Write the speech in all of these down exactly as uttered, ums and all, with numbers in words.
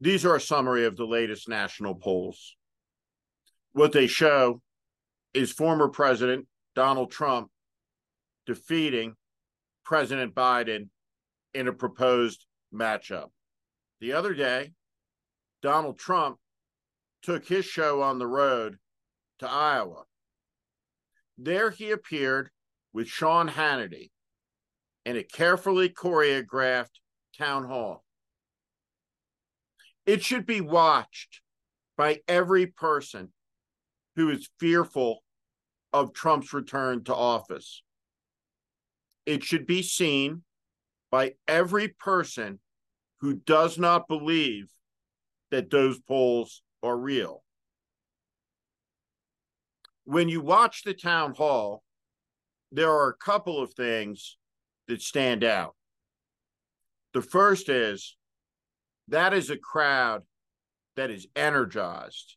These are a summary of the latest national polls. What they show is former President Donald Trump defeating President Biden in a proposed matchup. The other day, Donald Trump took his show on the road to Iowa. There he appeared with Sean Hannity in a carefully choreographed town hall. It should be watched by every person who is fearful of Trump's return to office. It should be seen by every person who does not believe that those polls are real. When you watch the town hall, there are a couple of things that stand out. The first is that is a crowd that is energized.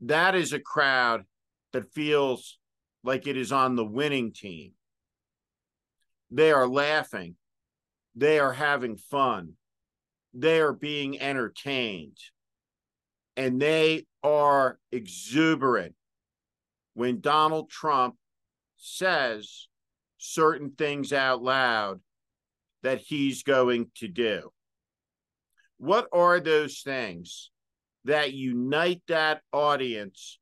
That is a crowd that feels like it is on the winning team. They are laughing. They are having fun. They are being entertained. And they are exuberant when Donald Trump says certain things out loud that he's going to do. What are those things that unite that audience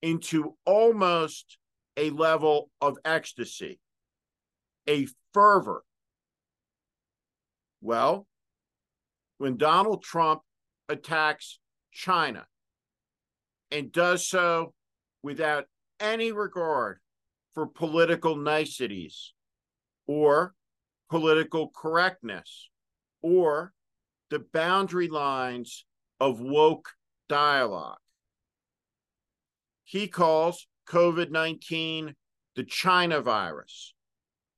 into almost a level of ecstasy, a fervor? Well, when Donald Trump attacks China and does so without any regard for political niceties or political correctness or the boundary lines of woke dialogue. He calls COVID nineteen the China virus,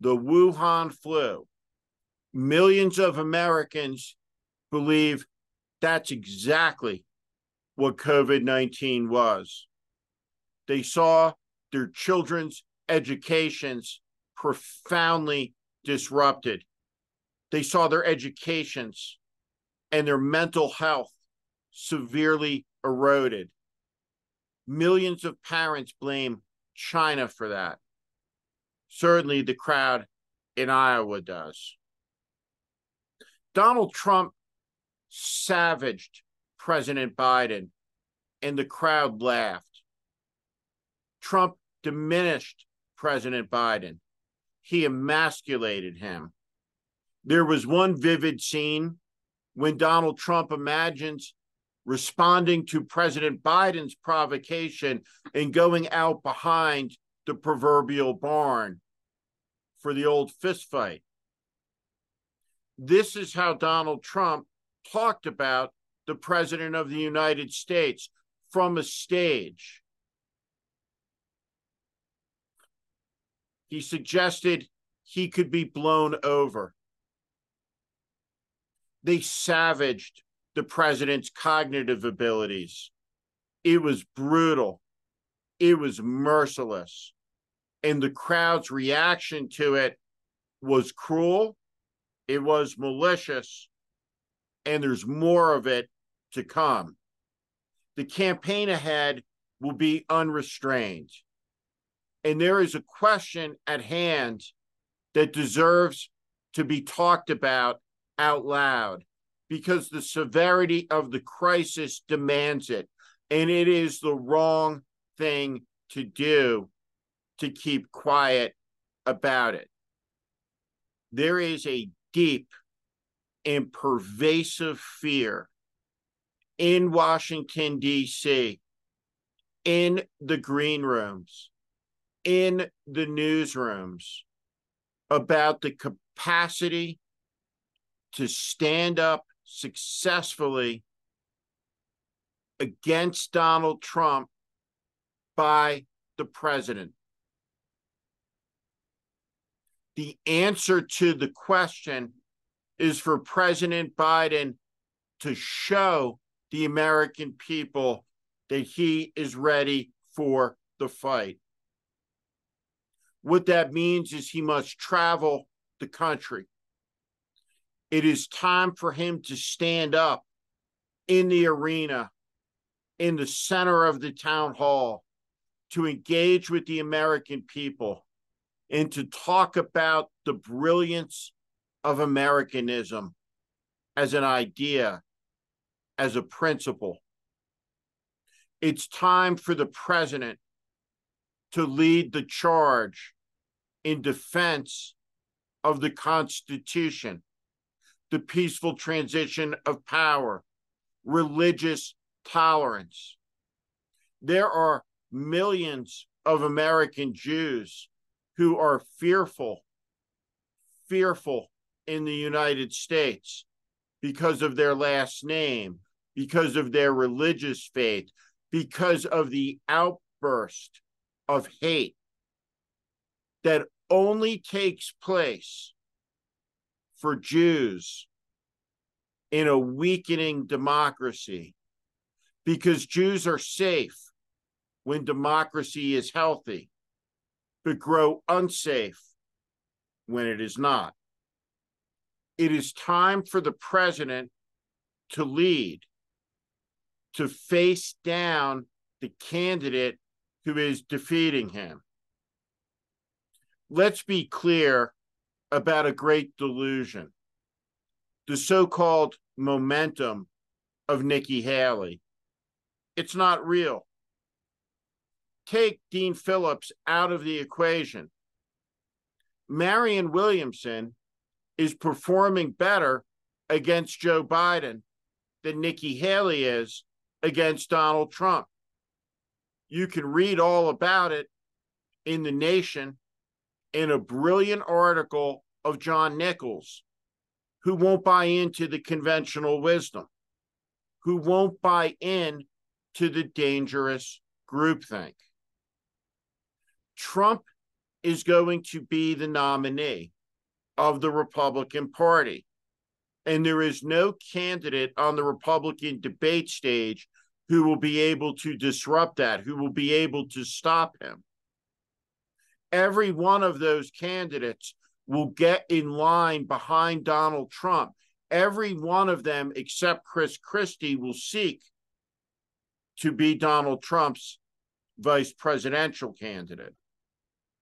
the Wuhan flu. Millions of Americans believe that's exactly what COVID nineteen was. They saw their children's educations profoundly disrupted. They saw their educations and their mental health severely eroded. Millions of parents blame China for that. Certainly the crowd in Iowa does. Donald Trump savaged President Biden, and the crowd laughed. Trump diminished President Biden. He emasculated him. There was one vivid scene when Donald Trump imagines responding to President Biden's provocation and going out behind the proverbial barn for the old fistfight. This is how Donald Trump talked about the President of the United States from a stage. He suggested he could be blown over. They savaged the president's cognitive abilities. It was brutal. It was merciless. And the crowd's reaction to it was cruel. It was malicious. And there's more of it to come. The campaign ahead will be unrestrained. And there is a question at hand that deserves to be talked about out loud because the severity of the crisis demands it. And it is the wrong thing to do to keep quiet about it. There is a deep and pervasive fear in Washington, D C, in the green rooms, in the newsrooms, about the capacity to stand up successfully against Donald Trump by the president. The answer to the question is for President Biden to show the American people that he is ready for the fight. What that means is he must travel the country. It is time for him to stand up in the arena, in the center of the town hall, to engage with the American people and to talk about the brilliance of Americanism as an idea, as a principle. It's time for the president to lead the charge in defense of the Constitution, the peaceful transition of power, religious tolerance. There are millions of American Jews who are fearful, fearful in the United States because of their last name, because of their religious faith, because of the outburst of hate that only takes place for Jews in a weakening democracy, because Jews are safe when democracy is healthy, but grow unsafe when it is not. It is time for the president to lead, to face down the candidate who is defeating him. Let's be clear about a great delusion, the so-called momentum of Nikki Haley. It's not real. Take Dean Phillips out of the equation. Marianne Williamson is performing better against Joe Biden than Nikki Haley is against Donald Trump. You can read all about it in The Nation in a brilliant article of John Nichols, who won't buy into the conventional wisdom, who won't buy in to the dangerous groupthink. Trump is going to be the nominee of the Republican Party, and there is no candidate on the Republican debate stage who will be able to disrupt that, who will be able to stop him. Every one of those candidates will get in line behind Donald Trump. Every one of them, except Chris Christie, will seek to be Donald Trump's vice presidential candidate.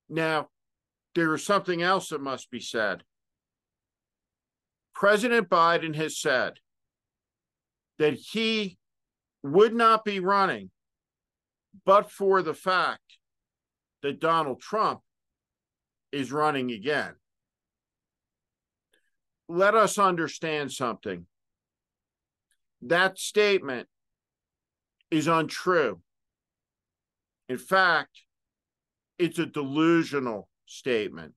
Now, there is something else that must be said. President Biden has said that he would not be running but for the fact that Donald Trump is running again. Let us understand something. That statement is untrue. In fact, it's a delusional statement.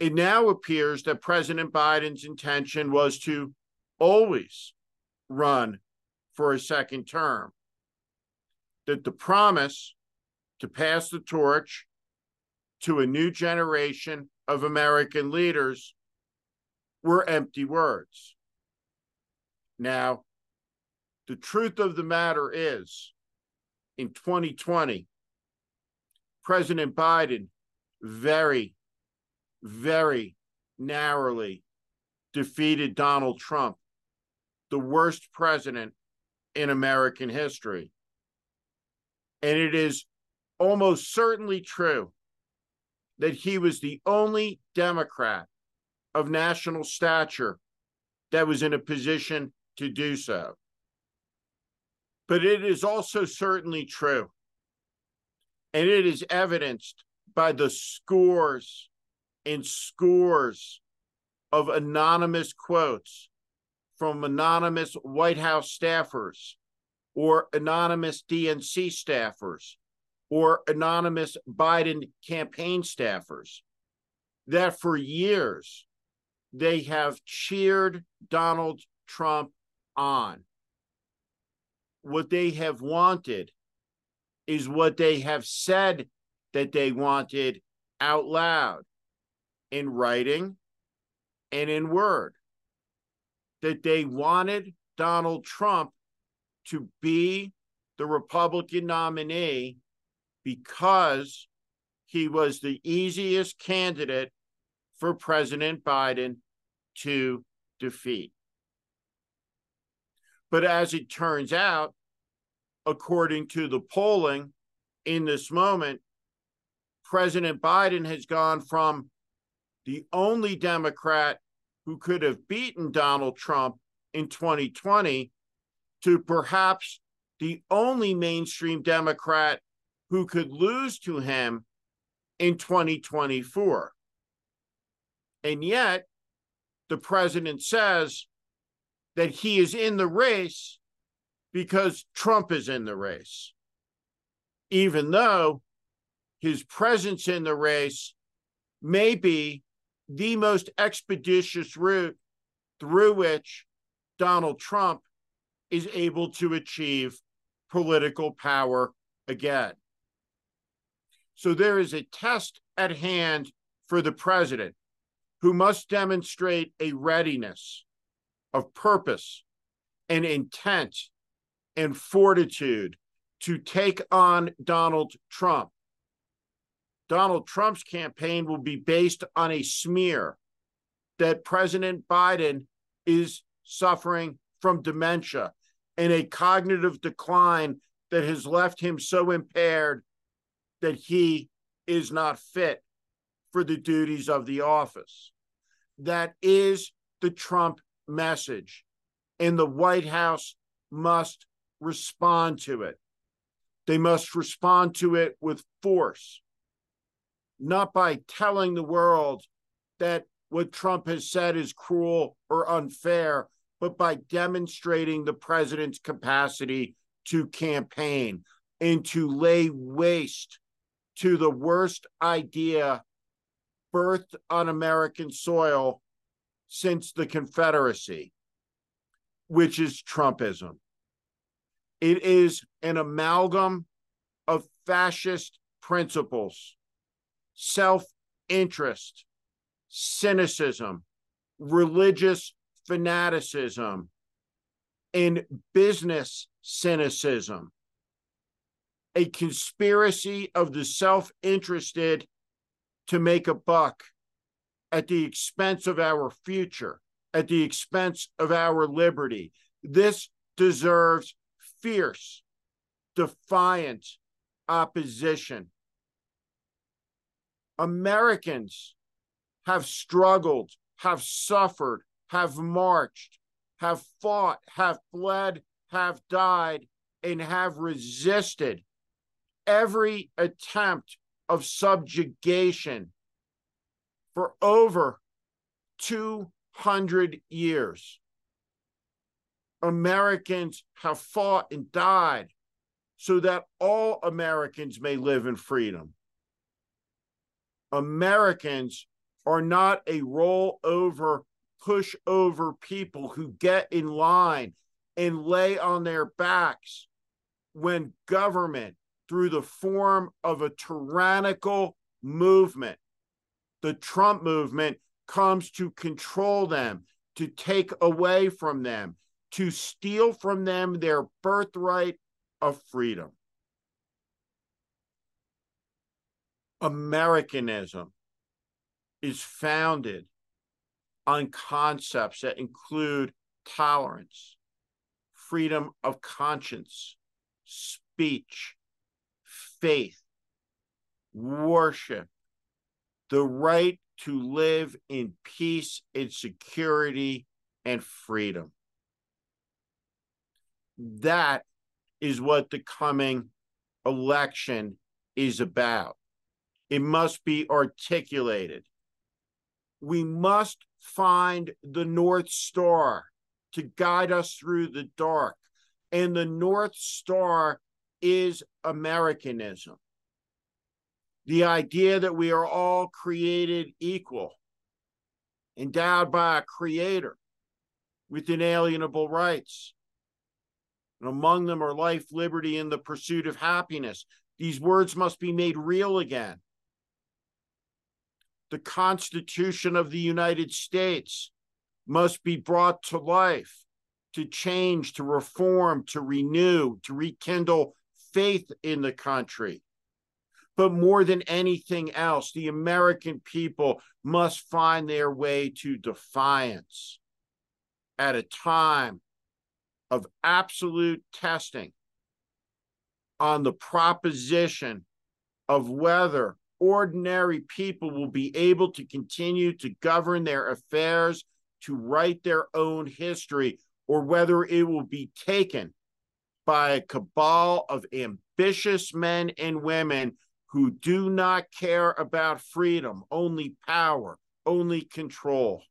It now appears that President Biden's intention was to always run for a second term, that the promise to pass the torch to a new generation of American leaders were empty words. Now, the truth of the matter is, in twenty twenty, President Biden very, very narrowly defeated Donald Trump, the worst president in American history. And it is almost certainly true that he was the only Democrat of national stature that was in a position to do so. But it is also certainly true, and it is evidenced by the scores and scores of anonymous quotes from anonymous White House staffers or anonymous D N C staffers or anonymous Biden campaign staffers that for years they have cheered Donald Trump on. What they have wanted is what they have said that they wanted out loud in writing and in word, that they wanted Donald Trump to be the Republican nominee because he was the easiest candidate for President Biden to defeat. But as it turns out, according to the polling in this moment, President Biden has gone from the only Democrat who could have beaten Donald Trump in twenty twenty to perhaps the only mainstream Democrat who could lose to him in twenty twenty-four. And yet, the president says that he is in the race because Trump is in the race, even though his presence in the race may be the most expeditious route through which Donald Trump is able to achieve political power again. So there is a test at hand for the president, who must demonstrate a readiness of purpose and intent and fortitude to take on Donald Trump. Donald Trump's campaign will be based on a smear that President Biden is suffering from dementia and a cognitive decline that has left him so impaired that he is not fit for the duties of the office. That is the Trump message, and the White House must respond to it. They must respond to it with force, not by telling the world that what Trump has said is cruel or unfair, but by demonstrating the president's capacity to campaign and to lay waste to the worst idea birthed on American soil since the Confederacy, which is Trumpism. It is an amalgam of fascist principles, self-interest, cynicism, religious fanaticism, and business cynicism. A conspiracy of the self-interested to make a buck at the expense of our future, at the expense of our liberty. This deserves fierce, defiant opposition. Americans have struggled, have suffered, have marched, have fought, have bled, have died, and have resisted every attempt of subjugation for over two hundred years. Americans have fought and died so that all Americans may live in freedom. Americans are not a rollover, pushover people who get in line and lay on their backs when government, through the form of a tyrannical movement, the Trump movement, comes to control them, to take away from them, to steal from them their birthright of freedom. Americanism is founded on concepts that include tolerance, freedom of conscience, speech, faith, worship, the right to live in peace and security and freedom. That is what the coming election is about. It must be articulated. We must find the North Star to guide us through the dark, and the North Star is Americanism. The idea that we are all created equal, endowed by a creator with inalienable rights. And among them are life, liberty, and the pursuit of happiness. These words must be made real again. The Constitution of the United States must be brought to life, to change, to reform, to renew, to rekindle faith in the country. But more than anything else, the American people must find their way to defiance at a time of absolute testing on the proposition of whether ordinary people will be able to continue to govern their affairs, to write their own history, or whether it will be taken by a cabal of ambitious men and women who do not care about freedom, only power, only control.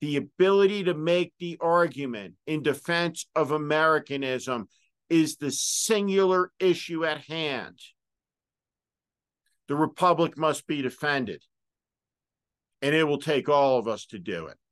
The ability to make the argument in defense of Americanism is the singular issue at hand. The republic must be defended, and it will take all of us to do it.